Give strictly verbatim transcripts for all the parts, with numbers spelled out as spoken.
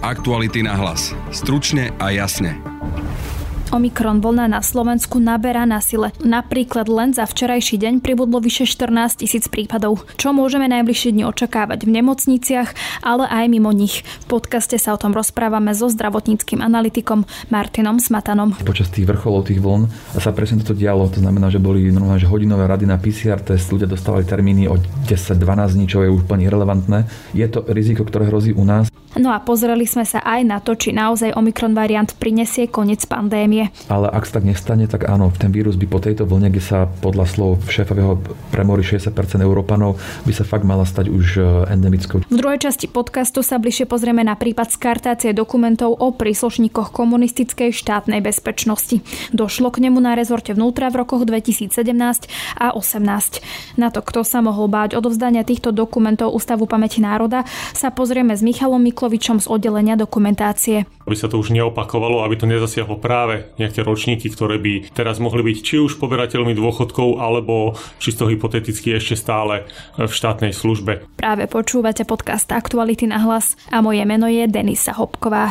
Aktuality na hlas. Stručne a jasne. Omikron vlna na Slovensku naberá na sile. Napríklad len za včerajší deň pribudlo vyše štrnásť tisíc prípadov. Čo môžeme najbližšie dni očakávať v nemocniciach, ale aj mimo nich. V podcaste sa o tom rozprávame so zdravotníckym analytikom Martinom Smatanom. Počas tých vrcholov tých vln sa presne toto dialo. To znamená, že boli normálne že hodinové rady na pé cé er test. Ľudia dostávali termíny od desať dvanásť dní, čo je úplne irelevantné. Je to riziko, ktoré hrozí u nás. No a pozreli sme sa aj na to, či naozaj Omikron variant prinesie koniec pandémie. Ale ak sa tak nestane, tak áno, ten vírus by po tejto vlne, kde sa podľa slov šéfového premory šesťdesiat percent Európanov, by sa fakt mala stať už endemickou. V druhej časti podcastu sa bližšie pozrieme na prípad skartácie dokumentov o príslušníkoch komunistickej štátnej bezpečnosti. Došlo k nemu na rezorte vnútra v rokoch dvetisícsedemnásť a osemnásť. Na to, kto sa mohol báť odovzdania týchto dokumentov Ústavu pamäti národa, sa pozrieme s Michalom Miklovičom z oddelenia dokumentácie. Aby sa to už neopakovalo, aby to nezasiahlo práve nejaké ročníky, ktoré by teraz mohli byť či už poberateľmi dôchodkov, alebo čisto hypoteticky ešte stále v štátnej službe. Práve počúvate podcast Aktuality na hlas a moje meno je Denisa Hopková.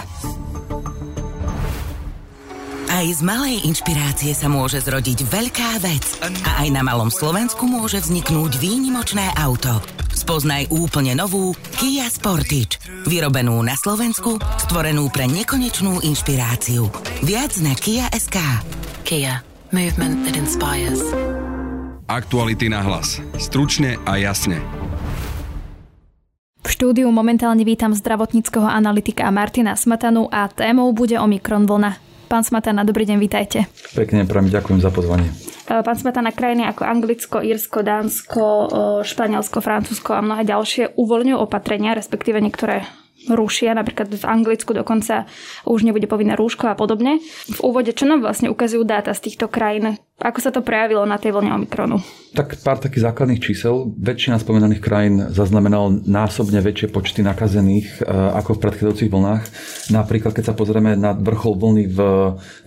Aj z malej inšpirácie sa môže zrodiť veľká vec a aj na malom Slovensku môže vzniknúť výnimočné auto. Spoznaj úplne novú Kia Sportage, vyrobenú na Slovensku, stvorenú pre nekonečnú inšpiráciu. Viac na kia bodka es ká. Kia. Movement that inspires. Aktuality na hlas. Stručne a jasne. V štúdiu momentálne vítam zdravotníckeho analytika Martina Smatanu a témou bude Omikron vlna. Pán Smatana, dobrý deň, vítajte. Pekne, prám, ďakujem za pozvanie. Pán Smatana, krajiny ako Anglicko, Írsko, Dánsko, Španielsko, Francúzsko a mnohé ďalšie uvoľňujú opatrenia, respektíve niektoré rušia, napríklad v Anglicku dokonca už nebude povinné rúško a podobne. V úvode, čo nám vlastne ukazujú dáta z týchto krajín? Ako sa to prejavilo na tej vlne Omikronu? Tak pár takých základných čísel. Väčšina spomenaných krajín zaznamenala násobne väčšie počty nakazených ako v predchádzajúcich vlnách. Napríklad, keď sa pozrieme na vrchol vlny v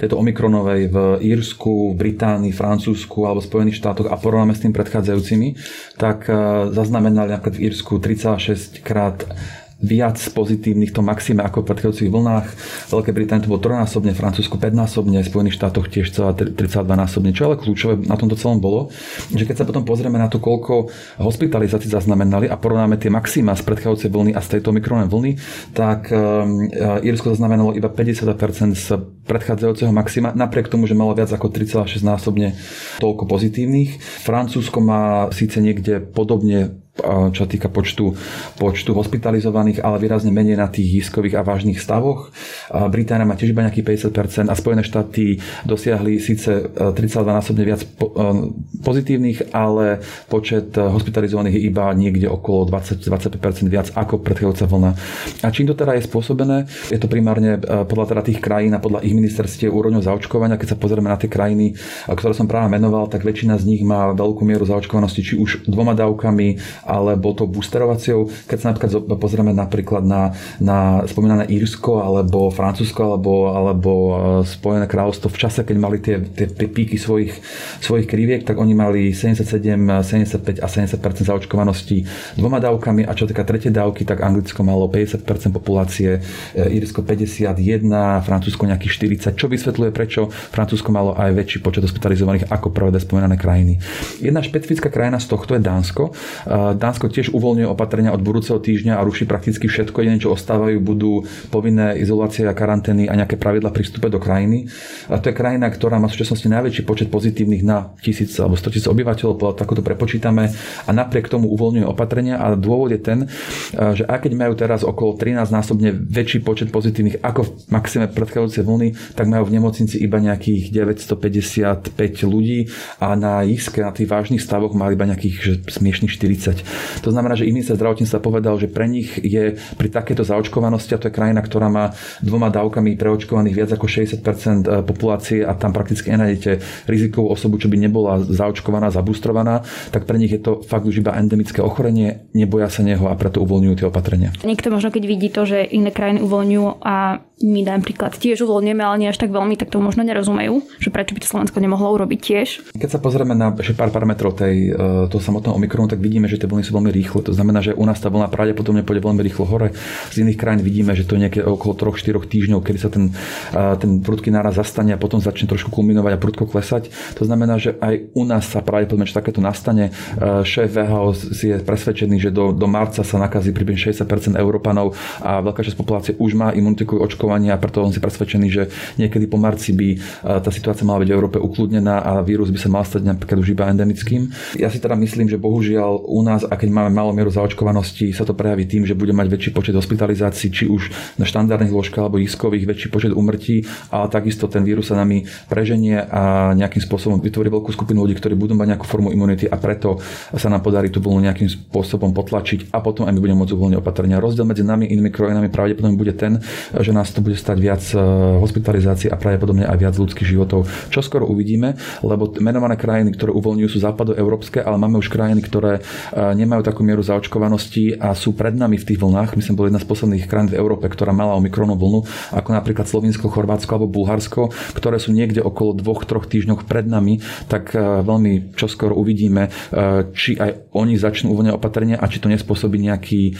tejto Omikronovej v Írsku, Británii, Francúzsku alebo Spojených štátoch a porovnáme s tým predchádzajúcimi, tak zaznamenali napríklad v Írsku tridsaťšesť krát viac pozitívnych, to maxime ako v predchádzajúcich vlnách. Veľkej Británii to bolo trojnásobne, Francúzsku päťnásobne, v Spojených štátoch tiež celá tridsaťdvanásobne. Čo ale kľúčové na tomto celom bolo, že keď sa potom pozrieme na to, koľko hospitalizácií zaznamenali a porovnáme tie maxima z predchádzajúcej vlny a z tejto omikronovej vlny, tak Írsko zaznamenalo iba päťdesiat percent z predchádzajúceho maxima, napriek tomu, že malo viac ako tri celé šesť násobne toľko pozitívnych. Francúzsko má síce niekde podobne čo týka počtu, počtu hospitalizovaných, ale výrazne menej na tých jízkových a vážnych stavoch. Británia má tiež iba nejakých päťdesiat percent a Spojené štáty dosiahli síce tridsaťdvanásobne viac pozitívnych, ale počet hospitalizovaných je iba niekde okolo dvadsať až dvadsaťpäť percent viac ako predchádzajúca vlna. A čím to teda je spôsobené? Je to primárne podľa teda tých krajín a podľa ich ministerstiev úrovňou zaočkovania. Keď sa pozrieme na tie krajiny, ktoré som práve menoval, tak väčšina z nich má veľkú mieru zaočkovanosti, či už dvoma dávkami, alebo to boosterovaciou. Keď sa napríklad pozrieme napríklad na, na spomínané Írsko, alebo Francúzsko, alebo, alebo Spojené kráľovstvo v čase, keď mali tie, tie, tie píky svojich, svojich kriviek, tak oni mali sedemdesiatsedem, sedemdesiatpäť a sedemdesiat percent zaočkovanosti dvoma dávkami a čo týka tretej dávky, tak Anglicko malo päťdesiat percent populácie, Írsko päťdesiatjeden, Francúzsko nejakých štyridsať, čo vysvetľuje, prečo Francúzsko malo aj väčší počet hospitalizovaných ako prvé spomínané krajiny. Jedna špecifická krajina z tohto je Dánsko. Dánsko tiež uvoľňuje opatrenia od budúceho týždňa a ruší prakticky všetko. Jediné, čo ostávajú, budú povinné izolácie a karantény a nejaké pravidlá pri vstupe do krajiny. A to je krajina, ktorá má v súčasnosti najväčší počet pozitívnych na tisíc alebo stotisíc obyvateľov, podľa takto prepočítame, a napriek tomu uvoľňuje opatrenia a dôvod je ten, že aj keď majú teraz okolo trinásťnásobne väčší počet pozitívnych ako v maxime predchádzajúcej vlny, tak majú v nemocnici iba nejakých deväťstopäťdesiatpäť ľudí a na ihske, na tých vážnych stavoch mali iba nejakých smiešných štyridsať. To znamená, že minister zdravotníctva povedal, že pre nich je pri takéto zaočkovanosti, a to je krajina, ktorá má dvoma dávkami preočkovaných viac ako šesťdesiat percent populácie a tam prakticky nenájdete rizikovú osobu, čo by nebola zaočkovaná, zabustrovaná, tak pre nich je to fakt už iba endemické ochorenie, neboja sa neho a preto uvoľňujú tie opatrenia. Niekto možno keď vidí to, že iné krajiny uvoľňujú a my dám príklad tiež uvoľňujeme, ale nie až tak veľmi, tak to možno nerozumejú, že prečo by to Slovensko nemohlo urobiť tiež. Keď sa pozrieme na ešte pár parametrov tej toho samotného Omikronu, tak vidíme, že tie vlny sú veľmi rýchle. To znamená, že u nás tá vlna pravdepodobne pôjde veľmi rýchlo hore. Z iných krajín vidíme, že to je niekde okolo tri až štyri týždňov, kedy sa ten, ten prudký náraz zastane a potom začne trošku kulminovať a prudko klesať. To znamená, že aj u nás sa pravdepodobne čo takéto nastane. Šéf vé há ó je presvedčený, že do, do marca sa nakazí približne šesťdesiat percent Európanov a veľká časť populácie už má imunitu očkovania, a preto on si presvedčený, že niekedy po marci by tá situácia mala byť v Európe ukludnená a vírus by sa mal stať napríklad už iba endemickým. Ja si teda myslím, že bohužiaľ u nás, a keď máme malú mieru zaočkovanosti, sa to prejaví tým, že bude mať väčší počet hospitalizácií, či už na štandardných lôžkach alebo iskových, väčší počet úmrtí, ale takisto ten vírus sa nami preženie a nejakým spôsobom vytvorí veľkú skupinu ľudí, ktorí budú mať nejakú formu imunity, a preto sa nám podarí tú vlnu nejakým spôsobom potlačiť a potom aj my budeme môcť uvoľniť opatrenia. Rozdiel medzi nami inými krajinami pravdepodobne bude ten, že nás to bude stať viac hospitalizácií a pravdepodobne aj viac ľudských životov. Čo skoro uvidíme, lebo menované krajiny, ktoré uvoľňujú, sú západoeurópske, ale máme už krajiny, ktoré nemajú takú mieru zaočkovanosti a sú pred nami v tých vlnách. My sme boli jedna z posledných krajín v Európe, ktorá mala omikronovú vlnu, ako napríklad Slovinsko, Chorvátsko alebo Bulharsko, ktoré sú niekde okolo dvoch až troch týždňov pred nami, tak veľmi čo skoro uvidíme, či aj oni začnú uvoľňovať opatrenia a či to nespôsobí nejaký,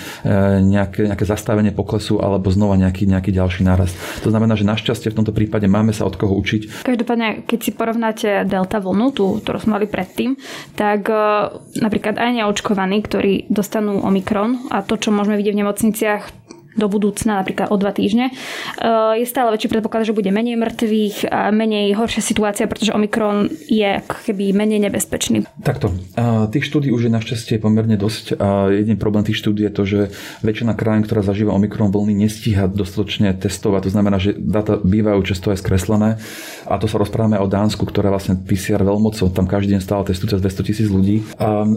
nejaké, nejaké zastavenie poklesu alebo znova nejaký, nejaký ďalší nárast. To znamená, že našťastie v tomto prípade máme sa od koho učiť. Každopádne, keď si porovnáte delta vlnu, tú, ktorú sme mali predtým, tak napríklad aj neočkovaní, ktorí dostanú omikron a to, čo môžeme vidieť v nemocniciach do budúcna, napríklad o dva týždne, je stále väčší predpoklad, že bude menej mŕtvych a menej horšia situácia, pretože omikron je keby menej nebezpečný. Takto. Tých štúdií už je našťastie pomerne dosť. Jedný problém tých štúdií je to, že väčšina krajín, ktorá zažíva omikron vlny, nestíha dostatočne testovať. To znamená, že dáta bývajú často aj skreslené. A to sa rozprávame o Dánsku, ktorá vlastne pé cé er veľmocou. Tam každý deň stále testuje dvestotisíc ľudí.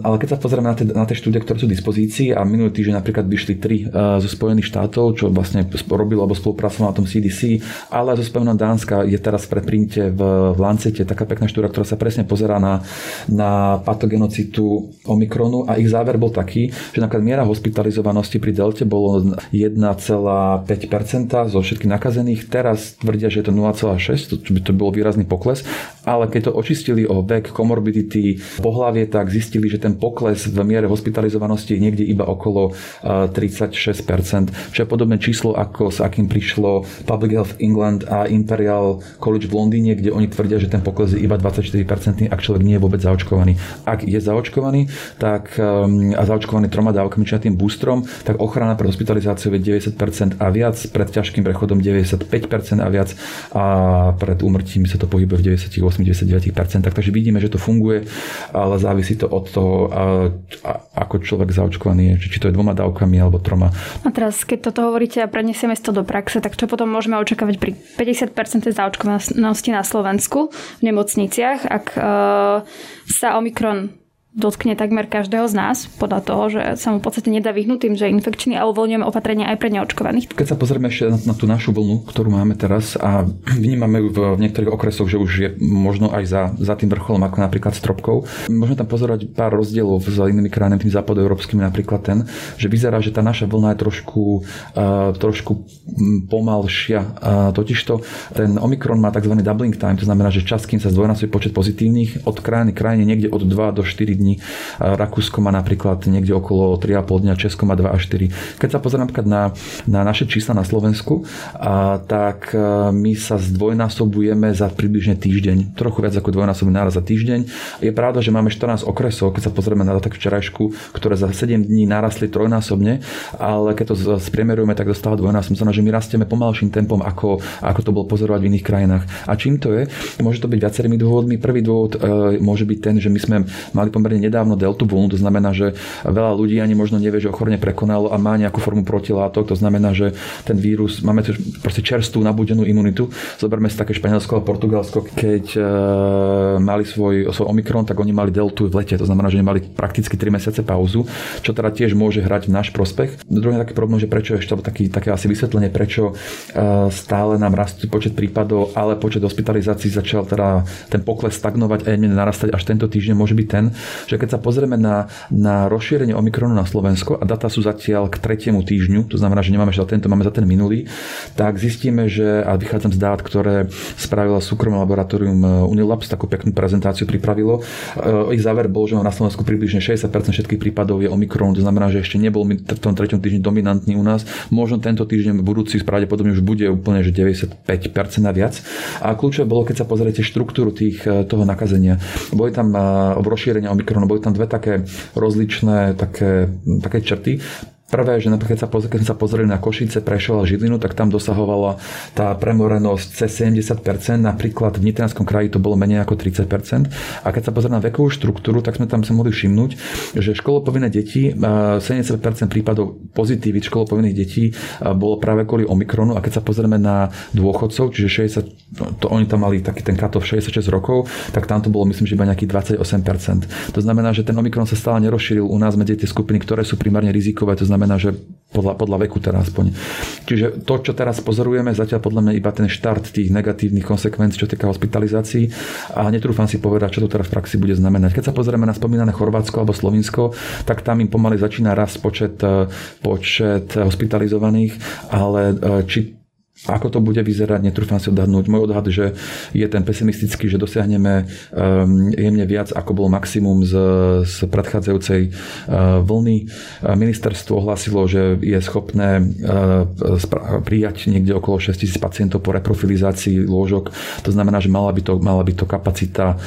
Ale keď sa pozrieme na tie, na tie štúdie, ktoré sú v dispozícii, a minulý týždeň napríklad vyšli tri zo Spojených štátov, čo vlastne robilo alebo spolupracovalo na tom cé dé cé, ale zo spomínaného Dánska je teraz v preprinte v Lancete taká pekná štúdia, ktorá sa presne pozerá na, na patogenocitu omikronu, a ich záver bol taký, že napríklad miera hospitalizovanosti pri delte bolo jeden celá päť percent zo všetkých nakazených, teraz tvrdia, že je to nula celá šesť, čo by to bol výrazný pokles, ale keď to očistili o vek, komorbidity, pohlavie, tak zistili, že ten pokles v miere hospitalizovanosti je niekde iba okolo tridsaťšesť percent, čo je podobné číslo, ako s akým prišlo Public Health England a Imperial College v Londýne, kde oni tvrdia, že ten pokles je iba dvadsaťštyri percent, ak človek nie je vôbec zaočkovaný. Ak je zaočkovaný, tak a zaočkovaný troma dávkami, či tým boostrom, tak ochrana pre hospitalizáciu je deväťdesiat percent a viac, pred ťažkým prechodom deväťdesiatpäť percent a viac a pred úmrtím sa to pohybuje v deväťdesiatosem až deväťdesiatdeväť percent. Takže vidíme, že to funguje, ale závisí to od toho, ako človek zaočkovaný je, či to je dvoma dávkami alebo troma. A teraz, keď toto hovoríte a prenesieme to do praxe, tak čo potom môžeme očakávať pri päťdesiat percent zaočkovanosti na Slovensku v nemocniciach, ak e, sa omikron dotkne takmer každého z nás, podľa toho, že sa mu v podstate nedá vyhnúť tým, že je infekčný, a uvoľňujeme opatrenia aj pre neočkovaných? Keď sa pozrieme ešte na, na tú našu vlnu, ktorú máme teraz, a vnímame ju v, v niektorých okresoch, že už je možno aj za, za tým vrcholom, ako napríklad s Tropkou, môžeme tam pozorovať pár rozdielov s inými krajinami, tým západoeurópskymi, napríklad ten, že vyzerá, že tá naša vlna je trošku, uh, trošku pomalšia. Uh, totižto ten omikron má tzv. Doubling time, to znamená, že čas, kým sa zdvojnásobí počet pozitívnych, od krajiny krajine niekde od dva do štyri dní. Rakúsko má napríklad niekde okolo tri a pol dňa, Česko má dva až štyri. Keď sa pozrieme napríklad na, na naše čísla na Slovensku, a, tak a, my sa zdvojnásobujeme za približne týždeň. Trochu viac ako dvojnásobný náraz za týždeň. Je pravda, že máme štrnásť okresov, keď sa pozrieme na data včerajšku, ktoré za sedem dní narastli trojnásobne, ale keď to spriemerujeme, tak dostáva dvojnásobne. Znamená, že my rastieme pomalším tempom, ako, ako to bolo pozorovať v iných krajinách. A čím to je? Môže to byť viacerými dôvodmi. Prvý dôvod e, môže byť ten, že my sme mali pomerne nedávno deltu vlnu, to znamená, že veľa ľudí ani možno nevie, že ochorenie prekonalo a má nejakú formu protilátok, to znamená, že ten vírus, máme tu proste čerstvú nabudenú imunitu. Zoberme si také Španielsko a Portugalsko, keď e, mali svoj, svoj omikron, tak oni mali deltu v lete, to znamená, že nemali prakticky tri mesiace pauzu, čo teda tiež môže hrať v náš prospech. Druhý taký problém, že prečo ešte taký, také asi vysvetlenie, prečo e, stále nám rastú počet prípadov, ale počet hospitalizácií začal teda ten pokles stagnovať a narastať až tento týždeň, môže byť ten, že keď sa pozrieme na, na rozšírenie Omikronu na Slovensko, a data sú zatiaľ k tretiemu týždňu, to znamená, že nemáme za tento, máme za ten minulý, tak zistíme, že, a vychádzam z dát, ktoré spravila súkromné laboratórium Unilabs, takú peknú prezentáciu pripravilo, ich záver bol, že na Slovensku približne šesťdesiat percent všetkých prípadov je Omikron, to znamená, že ešte nebol v tom treťom týždni dominantný u nás. Možno tento týždeň budúci pravdepodobne už bude úplne že deväťdesiatpäť percent a viac. A kľúčové bolo, keď sa pozriete štruktúru tých, toho nakazenia. Boli tam rozšírenia Omikronu, boli tam dve také rozličné také, také črty. Prvé, že napríklad sa pozreli, keď sa pozreli na Košice, Prešov a Žilinu, tak tam dosahovala tá premorenosť cez sedemdesiat percent, napríklad v Nitrianskom kraji to bolo menej ako tridsať percent. A keď sa pozreli na vekovú štruktúru, tak sme tam sa mohli všimnúť, že školopovinné deti, sedemdesiat percent prípadov pozitívy školopovinných detí bolo práve kvôli Omikronu. A keď sa pozrieme na dôchodcov, čiže šesťdesiat, to oni tam mali taký ten cut-off šesťdesiatšesť rokov, tak tam to bolo myslím, že iba nejakých dvadsaťosem percent. To znamená, že ten Omikron sa stále nerozšíril u nás medzi tie skupiny, ktoré sú primárne rizikové. To znamená, že podľa, podľa veku teraz aspoň. Čiže to, čo teraz pozorujeme, zatiaľ podľa mňa iba ten štart tých negatívnych konsekvencií, čo týka hospitalizácií, a netrúfam si povedať, čo to teraz v praxi bude znamenať. Keď sa pozrieme na spomínané Chorvátsko alebo Slovinsko, tak tam im pomaly začína rast počet, počet hospitalizovaných, ale či ako to bude vyzerať, netrúfam si odhadnúť. Môj odhad, že je ten pesimistický, že dosiahneme jemne viac, ako bolo maximum z, z predchádzajúcej vlny. Ministerstvo ohlasilo, že je schopné prijať niekde okolo šesťtisíc pacientov po reprofilizácii lôžok. To znamená, že mala by to, mala by to kapacita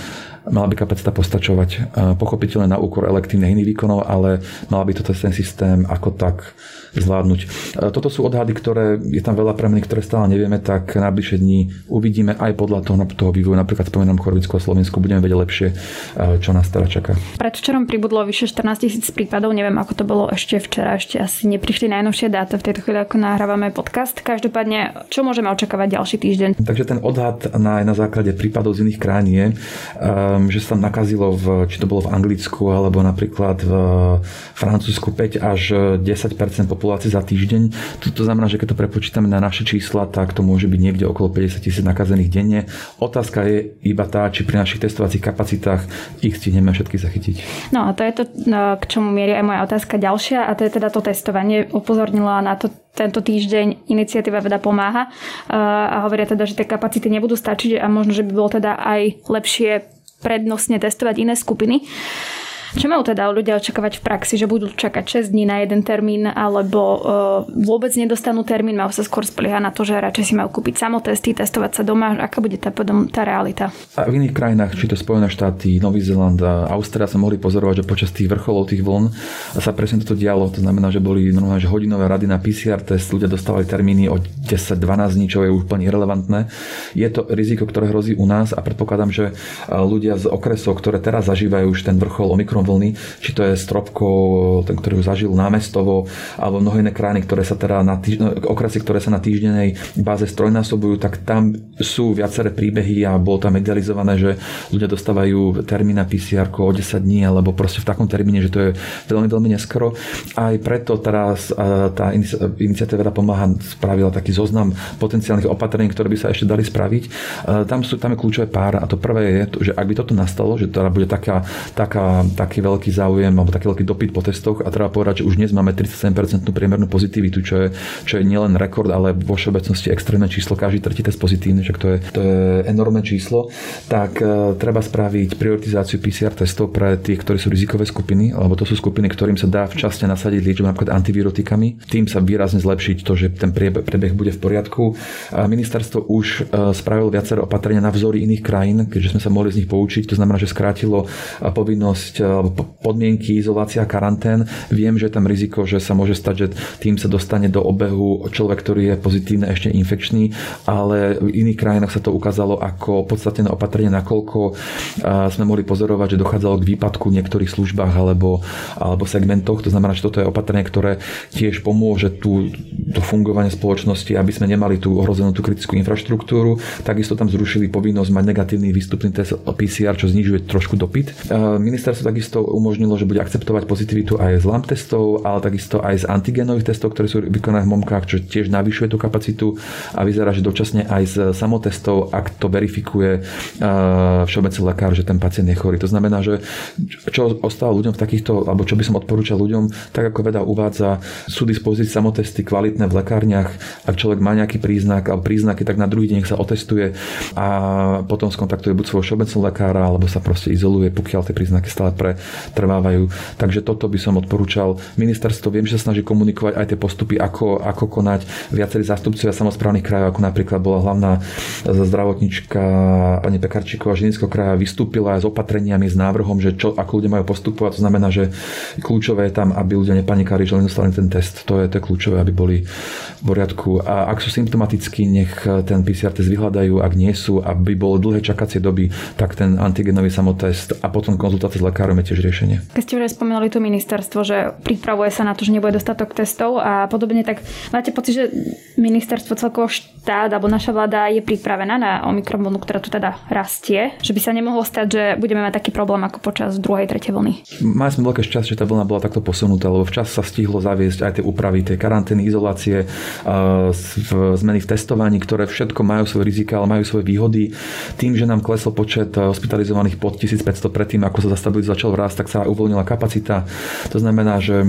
mala by kapacita postačovať. Pochopiteľne na úkor elektívnych iných výkonov, ale mala by to ten systém ako tak zvládnuť. Toto sú odhady, ktoré je tam veľa premených, ktoré stále nevieme, tak na najbližšie dni uvidíme aj podľa toho, toho vývoju. Napríklad spomínam Chorvátsko a Slovensko, budeme vedieť lepšie, čo nás teraz čaká. Predvčerom pribudlo vyše štrnásť tisíc prípadov, neviem ako to bolo ešte včera, ešte asi neprišli najnovšie dáta v tejto chvíli, ako nahrávame podcast. Každopádne, čo môžeme očakávať ďalší týždeň? Takže ten odhad na, na základe prípadov z iných krajín je, že sa tam nakazilo, v, či to bolo v Anglicku alebo napríklad v Francúzsku päť až desať percent populácie za týždeň. To znamená, že keď to prepočítame na naše čísla, tak to môže byť niekde okolo päťdesiat tisíc nakazených denne. Otázka je iba tá, či pri našich testovacích kapacitách ich stihneme všetky zachytiť. No a to je to, k čomu mierí aj moja otázka ďalšia, a to je teda to testovanie. Upozornila na to tento týždeň iniciatíva Veda pomáha a hovoria teda, že tie kapacity nebudú stačiť a možno, že by bolo teda aj lepšie prednostne testovať iné skupiny. Čo majú teda ľudia očakávať v praxi? Že budú čakať šesť dní na jeden termín, alebo e, vôbec nedostanú termín? Majú sa skôr spoliehať na to, že radšej si majú kúpiť samotesty, testovať sa doma? Aká bude tá, potom, tá realita? A v iných krajinách, či to Spojené štáty, Nový Zéland a Austrália, sa mohli pozorovať, že počas tých vrcholov, tých vln sa presne toto dialo. To znamená, že boli normálne že hodinové rady na pé cé er test, ľudia dostávali termíny od desať dvanásť dní, čo je úplne irelevantné. Je to riziko, ktoré hrozí u nás, a predpokladám, že ľudia z okresov, ktoré teraz zažívajú už ten vrchol Omikron vlny, či to je Stropkov, ten, ktorý ho zažil, Námestovo, alebo mnohé iné krajiny, ktoré sa teda na týždne, okresy, ktoré sa na týždennej báze strojnásobujú, tak tam sú viaceré príbehy a bolo tam medializované, že ľudia dostávajú termín na pé cé er o desať dní, alebo proste v takom termíne, že to je veľmi, veľmi neskoro. Aj preto teraz tá iniciatíva Veda pomáha spravila taký zoznam potenciálnych opatrení, ktoré by sa ešte dali spraviť. Tam sú tam je kľúčové pár, a to prvé je, že ak by toto nastalo, že teda bude taká, taká taký veľký záujem alebo taký veľký dopyt po testoch, a treba povedať, že už dnes máme tridsaťsedem percent priemernú pozitivitu, čo je, čo je nielen rekord, ale vo všeobecnosti extrémne číslo, každý tretí test pozitívny, že to je, to je enormné číslo, tak e, treba spraviť prioritizáciu pé cé er testov pre tých, ktorí sú rizikové skupiny, alebo to sú skupiny, ktorým sa dá včasne nasadiť liečba napríklad antivirotikami. Tým sa výrazne zlepšiť to, že ten priebeh bude v poriadku. A ministerstvo už e, spravilo viacero opatrenia na vzory iných krajín, keďže sme sa mohli z nich poučiť, to znamená, že skrátilo povinnosť podmienky izolácia a karantén. Viem, že je tam riziko, že sa môže stať, že tým sa dostane do obehu človek, ktorý je pozitívne ešte infekčný, ale v iných krajinách sa to ukázalo ako podstatné opatrenie, nakoľko sme mohli pozorovať, že dochádzalo k výpadku v niektorých službách alebo, alebo segmentoch. To znamená, že toto je opatrenie, ktoré tiež pomôže tú to fungovanie spoločnosti, aby sme nemali tú ohrozenú tú kritickú infraštruktúru. Takisto tam zrušili povinnosť mať negatívny výstupný test pé cé er, čo znižuje trošku dopyt. Ministerstvo takisto umožnilo, že bude akceptovať pozitivitu aj z lab testov, ale takisto aj z antigenových testov, ktoré sú vykonané v momkách, čo tiež navyšuje tú kapacitu a vyzerá, že dočasne aj z samotestov, ak to verifikuje všeobecný lekár, že ten pacient je chorý. To znamená, že čo ostáva ľuďom v takýchto, alebo čo by som odporúčal ľuďom, tak ako veda uvádza, sú dispozície samotesty kvalitné v lekárniach, ak človek má nejaký príznak alebo príznaky, tak na druhý deň sa otestuje a potom skontaktuje buď svojho všeobecného lekára, alebo sa proste izoluje, pokiaľ tie príznaky stále pretrvávajú. Takže toto by som odporúčal. Ministerstvo viem, že sa snaží komunikovať aj tie postupy, ako, ako konať. Viacerí zástupcovia samosprávnych krajov, ako napríklad bola hlavná zdravotníčka pani Pekarčíková Žilinského kraja, vystúpila aj s opatreniami, s návrhom, že čo, ako ľudia majú postupovať. To znamená, že kľúčové je tam, aby ľudia nepanikári, že len dostali ten test. To je, to je kľúčové, aby boli v poriadku. A ak sú symptomatickí, nech ten pé cé er test vyhľadajú, ak nie sú, aby bolo dlhé čakacie doby, tak ten antigenový samotest a potom konzultácia s lekárom je tiež riešenie. Keď ste už spomenuli to ministerstvo, že pripravuje sa na to, že nebude dostatok testov a podobne, tak máte pocit, že ministerstvo, celkovo štát alebo naša vláda je pripravená na Omikron vlnu, ktorá tu teda rastie, že by sa nemohlo stať, že budeme mať taký problém ako počas druhej, tretej vlny? Mali sme veľké šťastie, že tá vlna bola takto posunutá, lebo včas sa stihlo zaviesť aj tie úpravy, tie karantény, izolácie, zmeny v testovaní, ktoré všetko majú svoje rizika, ale majú svoje výhody. Tým, že nám klesol počet hospitalizovaných pod tisícpäťsto predtým, ako sa zastabilizoval, začal rásť, tak sa uvoľnila kapacita. To znamená, že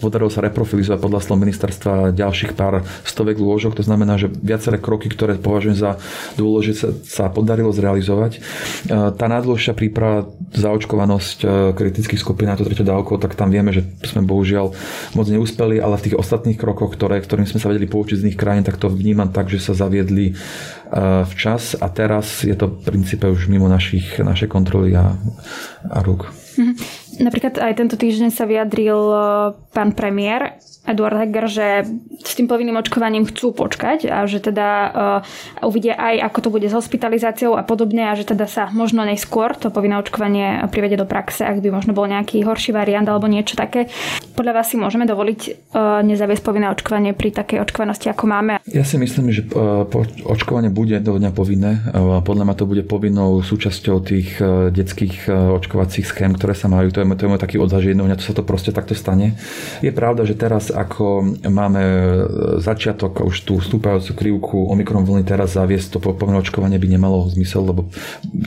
podarilo sa reprofilizovať podľa slov ministerstva ďalších pár stovek lôžok. To znamená, že viaceré kroky, ktoré považujem za dôležité, sa podarilo zrealizovať. Tá najdôležšia príprava, zaočkovanosť kritických skupín na to treťou dávkou, tak tam vieme, že sme bohužiaľ moc neúspeli, ale v tých ostatných krokoch, ktoré, ktorým sme sa vedeli poučiť z iných krajín, tak to vnímam tak, že sa zaviedli včas a teraz je to v princípe už mimo našich, našej kontroly a, a rúk. Napríklad aj tento týždeň sa vyjadril pán premiér Eduard Heger, že s tým povinným očkovaním chcú počkať a že teda uh, uvidia aj, ako to bude s hospitalizáciou a podobne a že teda sa možno neskôr to povinné očkovanie privede do praxe, ak by možno bol nejaký horší variant alebo niečo také. Podľa vás si môžeme dovoliť uh, nezaviesť povinné očkovanie pri takej očkovanosti, ako máme? Ja si myslím, že uh, očkovanie bude do dňa povinné. Uh, podľa ma to bude povinnou súčasťou tých uh, detských uh, očkovacích schém, ktoré sa majú. To je, to je môj taký odhad, že jednou dňa to sa to proste takto stane. Je pravda, že teraz ako máme začiatok už tú vstúpajúcu krivku Omikron vlny, teraz zaviesť to povinné očkovanie by nemalo zmysel, lebo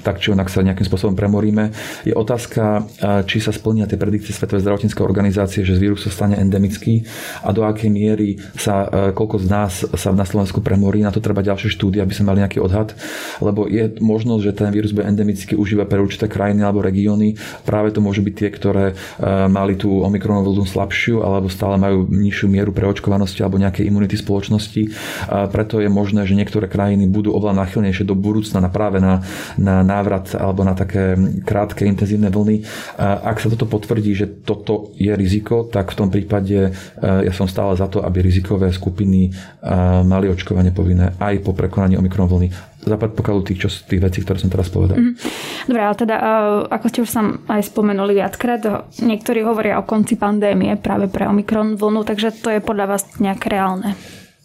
tak či onak sa nejakým spôsobom premoríme. Je otázka, či sa splnia tie predikcie Svetovej zdravotníckej organizácie, že vírus sa stane endemický a do akej miery sa, koľko z nás sa na Slovensku premorí. Na to treba ďalšie štúdie, aby sme mali nejaký odhad, lebo je možnosť, že ten vírus bude endemický už iba pre určité krajiny alebo regióny. Práve to môžu byť tie, ktoré mali tú Omikronovú vlnu slabšiu alebo stále majú nižšiu mieru preočkovanosti alebo nejakej imunity spoločnosti. A preto je možné, že niektoré krajiny budú oveľa náchylnejšie do budúcna na práve na, na návrat alebo na také krátke intenzívne vlny. A ak sa toto potvrdí, že toto je riziko, tak v tom prípade ja som stále za to, aby rizikové skupiny mali očkovanie povinné aj po prekonaní Omikron vlny. Za predpokladu tých, čo, tých vecí, ktoré som teraz povedal. Mm. Dobre, ale teda, ako ste už sám aj spomenuli viackrát, niektorí hovoria o konci pandémie práve pre Omikron vlnu, takže to je podľa vás nejak reálne?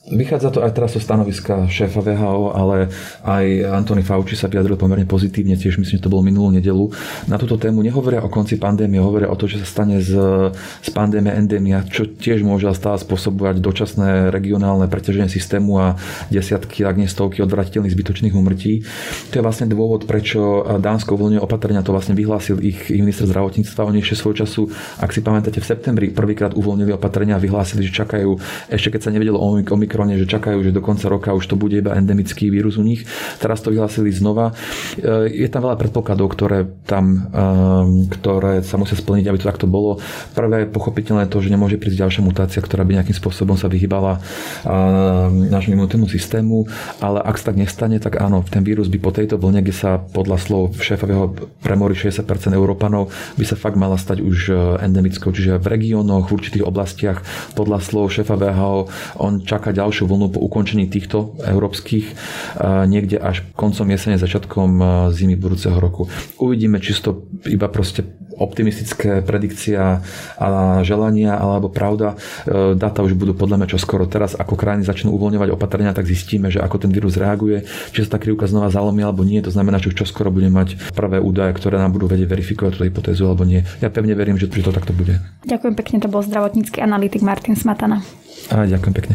Vychádza to aj teraz zo stanoviska šéfa vé há ó, ale aj Anthony Fauci sa vyjadril pomerne pozitívne, tiež myslím, že to bolo minulú nedeľu. Na túto tému nehovoria o konci pandémie, hovoria o to, že sa stane z, z pandémie endémia, čo tiež môže stále spôsobovať dočasné regionálne preťaženie systému a desiatky, ak nie stovky odvratiteľných zbytočných úmrtí. To je vlastne dôvod, prečo Dánsko uvoľňuje opatrenia, to vlastne vyhlásil ich minister zdravotníctva. Oni ešte svojho času, ak si pamätáte, v septembri prvýkrát uvoľnili opatrenia a vyhlásili, že čakajú, ešte keď sa nevedelo o Omikron, že čakajú, že do konca roka už to bude iba endemický vírus u nich. Teraz to vyhlásili znova. Je tam veľa predpokladov, ktoré tam, ktoré sa musia splniť, aby to takto bolo. Prvé, pochopiteľné je to, že nemôže prísť ďalšia mutácia, ktorá by nejakým spôsobom sa vyhýbala nášmu imunitnému systému, ale ak sa tak nestane, tak áno, ten vírus by po tejto vlne, kde sa podľa slov šéfového premorí šesťdesiat percent Európanov, by sa fakt mala stať už endemickou, čiže v regiónoch, v určitých oblastiach podľa slov šéfa vé há ó on čaká ďalšiu vlnu po ukončení týchto európskych niekde až koncom jesene, začiatkom zimy budúceho roku. Uvidíme, čisto iba proste optimistické predikcia a želania alebo pravda. Dáta už budú podľa mňa čoskoro. Teraz ako krajiny začnú uvoľňovať opatrenia, tak zistíme, že ako ten vírus reaguje, či sa tá krivka znova zalomí alebo nie. To znamená, že čoskoro budeme mať prvé údaje, ktoré nám budú vedieť verifikovať túto hypotézu alebo nie. Ja pevne verím, že to takto bude. Ďakujem pekne, to bol zdravotnícky analytik Martin Smatana. A ďakujem pekne.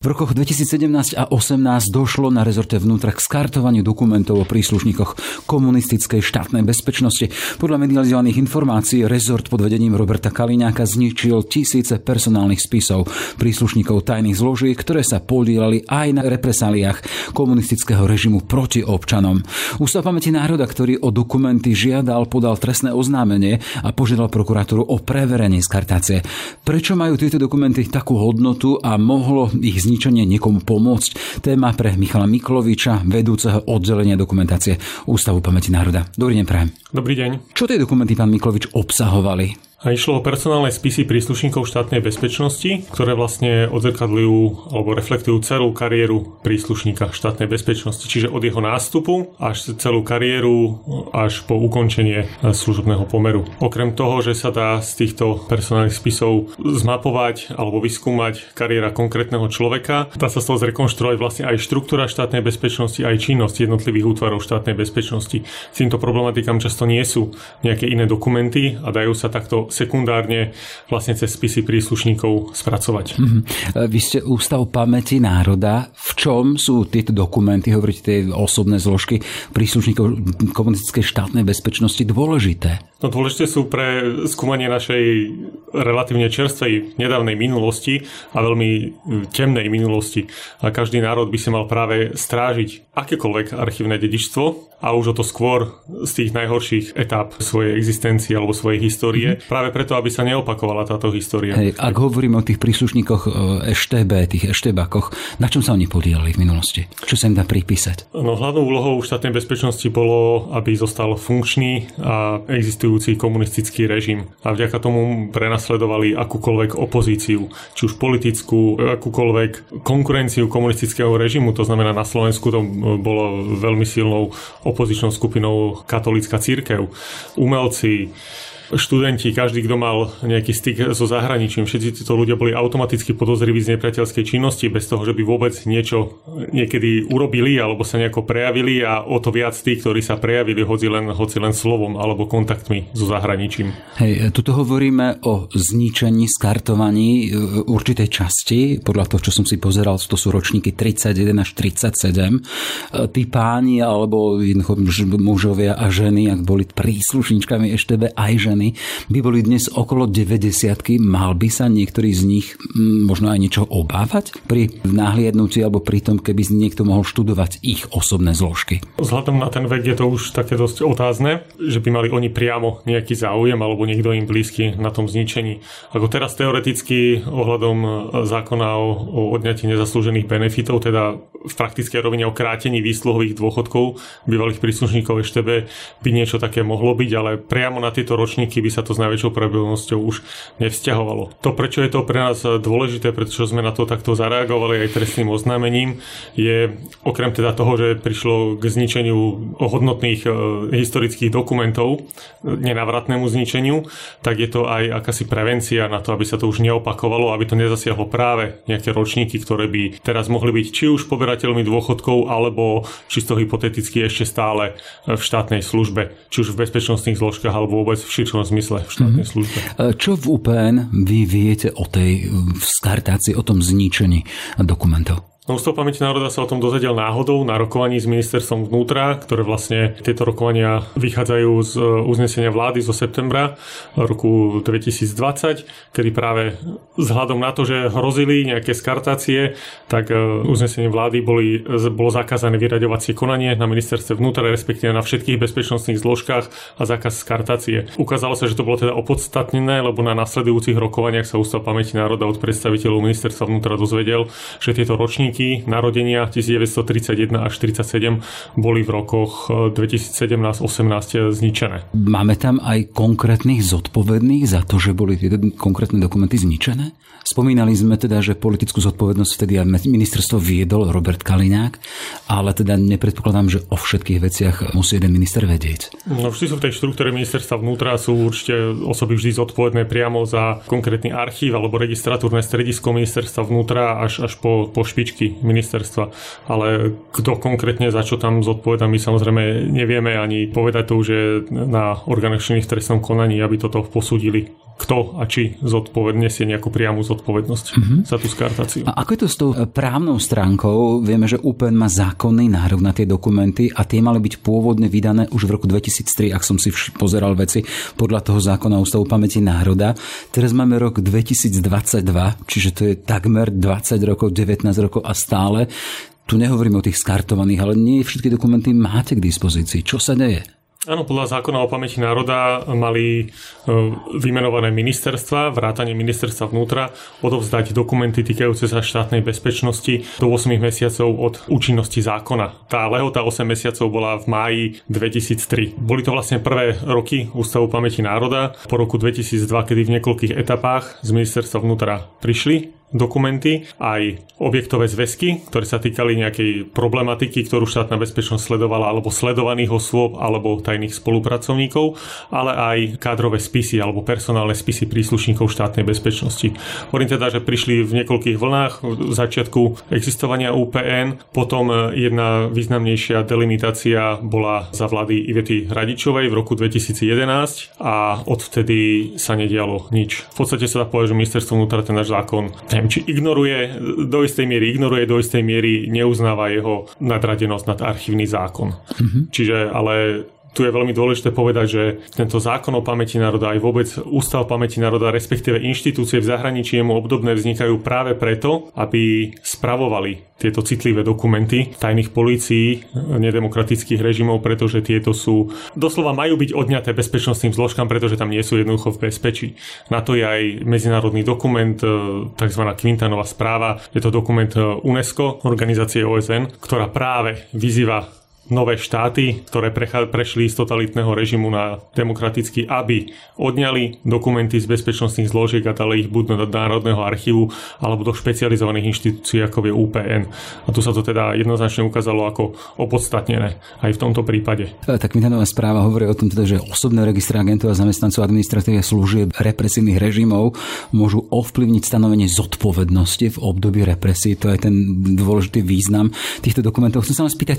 V rokoch dvetisícsedemnásť a osemnásť došlo na rezorte vnútra k skartovaniu dokumentov o príslušníkoch komunistickej štátnej bezpečnosti. Podľa medializovaných informácií rezort pod vedením Roberta Kaliňáka zničil tisíce personálnych spisov príslušníkov tajných zložiek, ktoré sa podieľali aj na represáliách komunistického režimu proti občanom. Ústav pamäti národa, ktorý o dokumenty žiadal, podal trestné oznámenie a požiadal prokuratúru o preverenie skartácie. Prečo majú tieto dokumenty takú hodnotu a mohlo ich ničenie niekomu pomôcť? Téma pre Michala Mikloviča, vedúceho oddelenia dokumentácie Ústavu pamäti národa. Dobrý deň, prajem. Dobrý deň. Čo tie dokumenty, pán Miklovič, obsahovali? A išlo o personálne spisy príslušníkov štátnej bezpečnosti, ktoré vlastne odzrkadľujú alebo reflektujú celú kariéru príslušníka štátnej bezpečnosti, čiže od jeho nástupu až celú kariéru až po ukončenie služobného pomeru. Okrem toho, že sa dá z týchto personálnych spisov zmapovať alebo vyskúmať kariéra konkrétneho človeka, dá sa z toho zrekonštruovať vlastne aj štruktúra štátnej bezpečnosti, aj činnosť jednotlivých útvarov štátnej bezpečnosti. S týmto problematikám často nie sú nejaké iné dokumenty a dajú sa takto sekundárne vlastne cez spisy príslušníkov spracovať. Mm-hmm. Vy ste Ústav pamäti národa. V čom sú tieto dokumenty, hovoríte tie osobné zložky príslušníkov komunistickej štátnej bezpečnosti, dôležité? No dôležité sú pre skúmanie našej relatívne čerstvej nedávnej minulosti a veľmi temnej minulosti. A každý národ by sa mal práve strážiť akékoľvek archívne dedičstvo a už o to skôr z tých najhorších etáp svojej existencie alebo svojej histórie. Mm-hmm. Práve preto, aby sa neopakovala táto história. Hej, ak hovoríme o tých príslušníkoch é eš té bé, tých EŠTBákoch, na čom sa oni podielali v minulosti? Čo sa im dá pripísať? No, hlavnou úlohou štátnej bezpečnosti bolo, aby zostal funkčný a existujúci komunistický režim. A vďaka tomu prenasledovali akúkoľvek opozíciu, či už politickú, akúkoľvek konkurenciu komunistického režimu. To znamená, na Slovensku to bolo veľmi silnou opozičnou skupinou katolícka cirkev. Umelci, študenti, každý, kto mal nejaký styk so zahraničím, všetci títo ľudia boli automaticky podozriví z nepriateľskej činnosti, bez toho, že by vôbec niečo niekedy urobili alebo sa nejako prejavili, a o to viac tí, ktorí sa prejavili hoci len, hoci len slovom alebo kontaktmi so zahraničím. Hej, tuto hovoríme o zničení, skartovaní určitej časti. Podľa toho, čo som si pozeral, to sú ročníky tridsaťjeden až tridsaťsedem. Tí páni alebo mužovia a ženy, ak boli príslušničkami é eš té bé, aj ženy by boli dnes okolo deväťdesiatky. Mal by sa niektorý z nich možno aj niečo obávať pri nahliadnutí alebo pri tom, keby niekto mohol študovať ich osobné zložky? Vzhľadom na ten vek je to už také dosť otázne, že by mali oni priamo nejaký záujem alebo niekto im blízky na tom zničení. Ako teraz teoreticky ohľadom zákona o, o odňatí nezaslúžených benefitov, teda v praktickej rovine o krátení výsluhových dôchodkov bývalých príslušníkov é eš té bé by niečo také mohlo byť, ale priamo na tieto ročníky keby sa to s najväčšou pravdepodobnosťou už nevzťahovalo. To, prečo je to pre nás dôležité, pretože sme na to takto zareagovali aj trestným oznámením, je okrem teda toho, že prišlo k zničeniu hodnotných e, historických dokumentov, nenavratnému zničeniu, tak je to aj akási prevencia na to, aby sa to už neopakovalo, aby to nezasiahlo práve nejaké ročníky, ktoré by teraz mohli byť či už poberateľmi dôchodkov, alebo čisto hypoteticky ešte stále v štátnej službe, či už v bezpečnostných zložkách, alebo vôbec v širšom zmysle v štátnej mm-hmm. službe. Čo v ú pé en vy viete o tej skartácii, o tom zničení dokumentov? Ústav pamäti národa sa o tom dozvedel náhodou na rokovaní s ministerstvom vnútra, ktoré vlastne tieto rokovania vychádzajú z uznesenia vlády zo septembra roku dvetisícdvadsať, kedy práve vzhľadom na to, že hrozili nejaké skartácie, tak uznesením vlády boli, bolo zakázané vyraďovacie konanie na ministerstve vnútra, respektíve na všetkých bezpečnostných zložkách, a zákaz skartácie. Ukázalo sa, že to bolo teda opodstatnené, lebo na nasledujúcich rokovaniach sa Ústav pamäti národa od predstaviteľov ministerstva vnútra dozvedel, že tieto ročníky ročníky narodenia devätnásť tridsaťjeden až tridsaťsedem boli v rokoch dvetisícsedemnásť osemnásť zničené. Máme tam aj konkrétnych zodpovedných za to, že boli tieto konkrétne dokumenty zničené? Spomínali sme teda, že politickú zodpovednosť vtedy aj ministerstvo viedol Robert Kaliňák, ale teda nepredpokladám, že o všetkých veciach musí jeden minister vedieť. No vždy sú v tej štruktúre ministerstva vnútra sú určite osoby vždy zodpovedné priamo za konkrétny archív alebo registratúrne stredisko ministerstva vnútra až, až po, po špičky ministerstva. Ale kto konkrétne za čo tam zodpovedá, my samozrejme nevieme ani povedať to, že na orgánoch činných v trestnom konaní, aby toto posúdili. Kto a či zodpovedne si nejakú priamu zodpovednosť mm-hmm. za tú skartáciu. A ako je to s tou právnou stránkou? Vieme, že ú pé en má zákonný nárok na tie dokumenty a tie mali byť pôvodne vydané už v roku dvetisíctri, ak som si pozeral veci, podľa toho zákona Ústavu pamäti národa. Teraz máme rok dvetisícdvadsaťdva, čiže to je takmer dvadsať rokov, devätnásť rokov a stále. Tu nehovoríme o tých skartovaných, ale nie všetky dokumenty máte k dispozícii. Čo sa deje? Áno, podľa zákona o pamäti národa mali vymenované ministerstva, vrátane ministerstva vnútra, odovzdať dokumenty týkajúce sa štátnej bezpečnosti do osem mesiacov od účinnosti zákona. Tá lehota osem mesiacov bola v máji dvetisíctri. Boli to vlastne prvé roky Ústavu pamäti národa po roku dvetisícdva, kedy v niekoľkých etapách z ministerstva vnútra prišli dokumenty, aj objektové zväzky, ktoré sa týkali nejakej problematiky, ktorú štátna bezpečnosť sledovala, alebo sledovaných osôb, alebo tajných spolupracovníkov, ale aj kádrové spisy, alebo personálne spisy príslušníkov štátnej bezpečnosti. Hovorím teda, že prišli v niekoľkých vlnách v začiatku existovania ú pé en, potom jedna významnejšia delimitácia bola za vlády Ivety Radičovej v roku dvetisícjedenásť a odvtedy sa nedialo nič. V podstate sa dá povedať, že ministerstvo vnútra ten náš zákon či ignoruje, do istej miery ignoruje, do istej miery neuznáva jeho nadradenosť nad archívny zákon. Mm-hmm. Čiže, ale tu je veľmi dôležité povedať, že tento zákon o pamäti národa aj vôbec Ústav pamäti národa, respektíve inštitúcie v zahraničí jemu obdobné vznikajú práve preto, aby spravovali tieto citlivé dokumenty tajných polícií, nedemokratických režimov, pretože tieto sú doslova majú byť odňaté bezpečnostným zložkám, pretože tam nie sú jednoducho v bezpečí. Na to je aj medzinárodný dokument, tzv. Quintanová správa. Je to dokument UNESCO, organizácie ó es en, ktorá práve vyzýva nové štáty, ktoré prešli z totalitného režimu na demokratický, aby odňali dokumenty z bezpečnostných zložiek a dali ich buď do Národného archívu alebo do špecializovaných inštitúcií, ako je ú pé en. A tu sa to teda jednoznačne ukázalo ako opodstatnené aj v tomto prípade. Tak Quintanová správa hovorí o tom, teda, že osobné registre agentov a zamestnancov administratívnych služieb represívnych režimov môžu ovplyvniť stanovenie zodpovednosti v období represí. To je ten dôležitý význam týchto dokumentov. Chcem sa vám spýtať,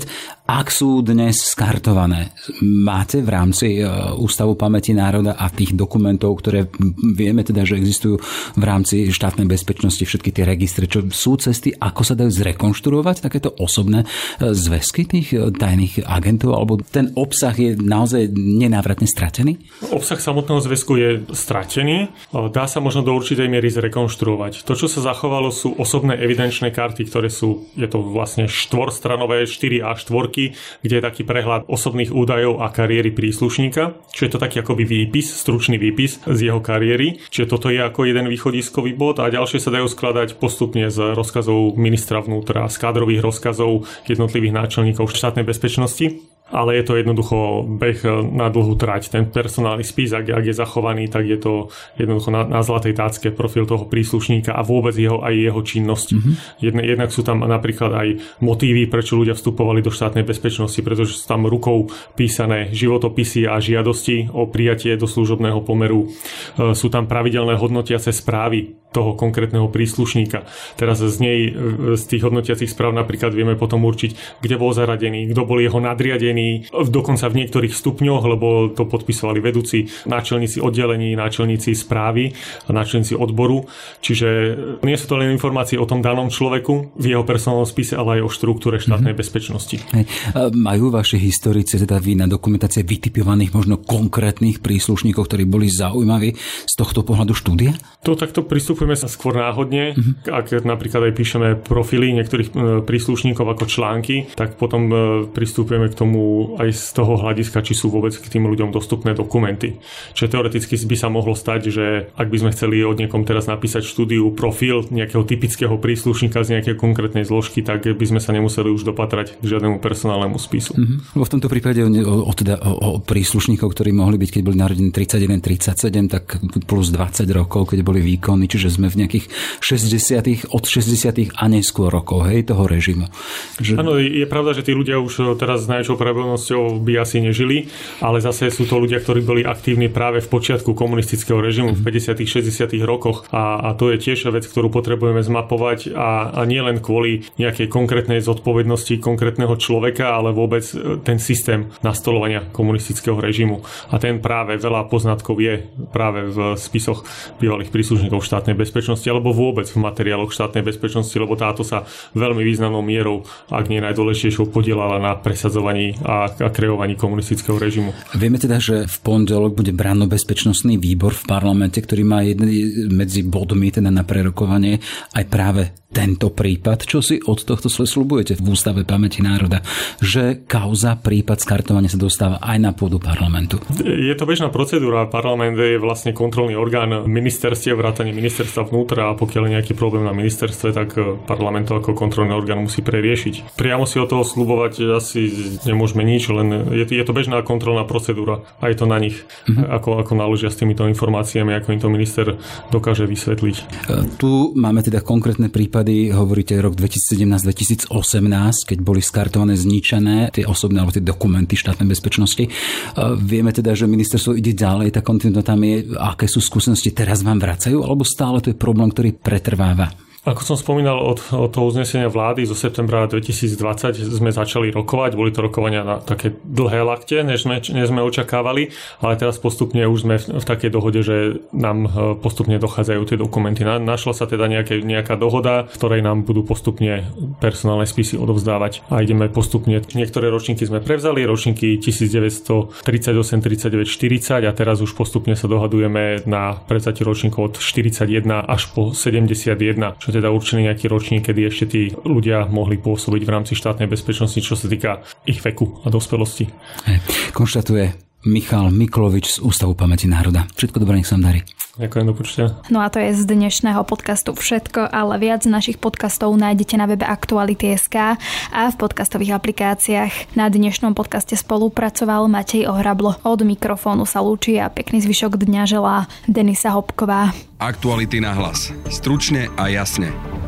ak sú sú dnes skartované. Máte v rámci Ústavu pamäti národa a tých dokumentov, ktoré vieme teda, že existujú v rámci štátnej bezpečnosti, všetky tie registre, čo sú cesty, ako sa dajú zrekonštruovať takéto osobné zväzky tých tajných agentov, alebo ten obsah je naozaj nenávratne stratený? Obsah samotného zväzku je stratený. Dá sa možno do určitej miery zrekonštruovať. To, čo sa zachovalo, sú osobné evidenčné karty, ktoré sú, je to vlastne štvorstranové, štyri á štvorky, kde je taký prehľad osobných údajov a kariéry príslušníka, čo je to taký akoby výpis, stručný výpis z jeho kariéry, čiže toto je ako jeden východiskový bod a ďalšie sa dajú skladať postupne z rozkazov ministra vnútra, z kádrových rozkazov jednotlivých náčelníkov štátnej bezpečnosti. Ale je to jednoducho beh na dlhú trať. Ten personálny spis, ak, ak je zachovaný, tak je to jednoducho na, na zlatej tácke profil toho príslušníka a vôbec jeho, aj jeho činnosti. Mm-hmm. Jedne, jednak sú tam napríklad aj motívy, prečo ľudia vstupovali do štátnej bezpečnosti, pretože sú tam rukou písané životopisy a žiadosti o prijatie do služobného pomeru. Sú tam pravidelné hodnotiace správy toho konkrétneho príslušníka. Teraz z nej, z tých hodnotiacich správ napríklad vieme potom určiť, kde bol zaradený, kto bol jeho nadriadený, dokonca v niektorých stupňoch, lebo to podpisovali vedúci, náčelníci oddelení, náčelníci správy, náčelníci odboru. Čiže nie sú to len informácie o tom danom človeku v jeho personálnom spise, ale aj o štruktúre štátnej mm-hmm. bezpečnosti. Hej. Majú vaši historici teda vy na dokumentácie vytipovaných možno konkrétnych príslušníkov, ktorí boli zaujímaví z tohto pohľadu štúdia? To takto pristupujeme sa skôr náhodne. Mm-hmm. Ak napríklad aj píšeme profily niektorých príslušníkov ako články, tak potom pristupujeme k tomu aj z toho hľadiska, či sú vôbec k tým ľuďom dostupné dokumenty. Čiže teoreticky by sa mohlo stať, že ak by sme chceli od niekom teraz napísať štúdiu profil nejakého typického príslušníka z nejakej konkrétnej zložky, tak by sme sa nemuseli už dopatrať k žiadnemu personálnemu spisu. Mm-hmm. Lebo v tomto prípade o, o, teda, o, o príslušníkov, ktorí mohli byť, keď boli narodení tridsaťjeden tridsaťsedem, tak plus dvadsať rokov, keď boli výkonní, čiže sme v nejakých šesťdesiatych, od šesťdesiatych a neskôr rokov, hej, toho režimu. Že... Áno, je pravda, že tí ľudia už teraz s najväčšou pravdepodobnosťou by asi nežili, ale zase sú to ľudia, ktorí boli aktívni práve v počiatku komunistického režimu v päťdesiatych, šesťdesiatych rokoch a, a to je tiež vec, ktorú potrebujeme zmapovať a, a nie len kvôli nejakej konkrétnej zodpovednosti konkrétneho človeka, ale vôbec ten systém nastolovania komunistického režimu. A ten práve veľa poznatkov je práve v spisoch bývalých príslušníkov štátnej bezpečnosti alebo vôbec v materiáloch štátnej bezpečnosti, lebo táto sa veľmi významnou mierou, ak nie najdôležitejšou, podielala na presadzovaní a, a kreovaní komunistického režimu. Vieme teda, že v pondelok bude branno-bezpečnostný výbor v parlamente, ktorý má jedný medzi bodmi teda na prerokovanie aj práve tento prípad. Čo si od tohto sľubujete v Ústave pamäti národa, že kauza prípad skartovania sa dostáva aj na pôdu parlamentu? Je to bežná procedúra. Parlament je vlastne kontrolný orgán ministerstiev, vrátane ministerstva vnútra, a pokiaľ je nejaký problém na ministerstve, tak parlament to ako kontrolný orgán musí preriešiť. Priamo si od toho sľubovať asi nemôžeme nič, len je to, je to bežná kontrolná procedúra a je to na nich, mm-hmm. ako, ako naložia s týmito informáciami, ako im to minister dokáže vysvetliť. Tu máme teda konkrétne prípady. Hovoríte rok dvetisícsedemnásť dvetisícosemnásť, keď boli skartované, zničené tie osobné alebo tie dokumenty štátnej bezpečnosti. Vieme teda, že ministerstvo ide ďalej, tá kontinuita tam je. Aké sú skúsenosti, teraz vám vracajú, alebo stále to je problém, ktorý pretrváva? Ako som spomínal, od, od toho uznesenia vlády zo septembra dvetisícdvadsať sme začali rokovať. Boli to rokovania na také dlhé lakte, než sme, než sme očakávali, ale teraz postupne už sme v, v takej dohode, že nám postupne dochádzajú tie dokumenty. Na, našla sa teda nejaké, nejaká dohoda, v ktorej nám budú postupne personálne spisy odovzdávať a ideme postupne. Niektoré ročníky sme prevzali, ročníky devätnásť tridsaťosem, tridsaťdeväť, štyridsať a teraz už postupne sa dohadujeme na prevzatie ročníkov od štyridsaťjeden až po sedemdesiatjeden, čo teda určený nejaký ročník, kedy ešte tí ľudia mohli pôsobiť v rámci štátnej bezpečnosti, čo sa týka ich veku a dospelosti. Konštatuje Michal Miklovič z Ústavu pamäti národa. Všetko dobré, nech sa vám darí. Ďakujem, do počutia. No a to je z dnešného podcastu všetko, ale viac našich podcastov nájdete na webe aktuality bodka es ká a v podcastových aplikáciách. Na dnešnom podcaste spolupracoval Matej Ohrablo. Od mikrofónu sa lúči a pekný zvyšok dňa želá Denisa Hopková. Aktuality na hlas. Stručne a jasne.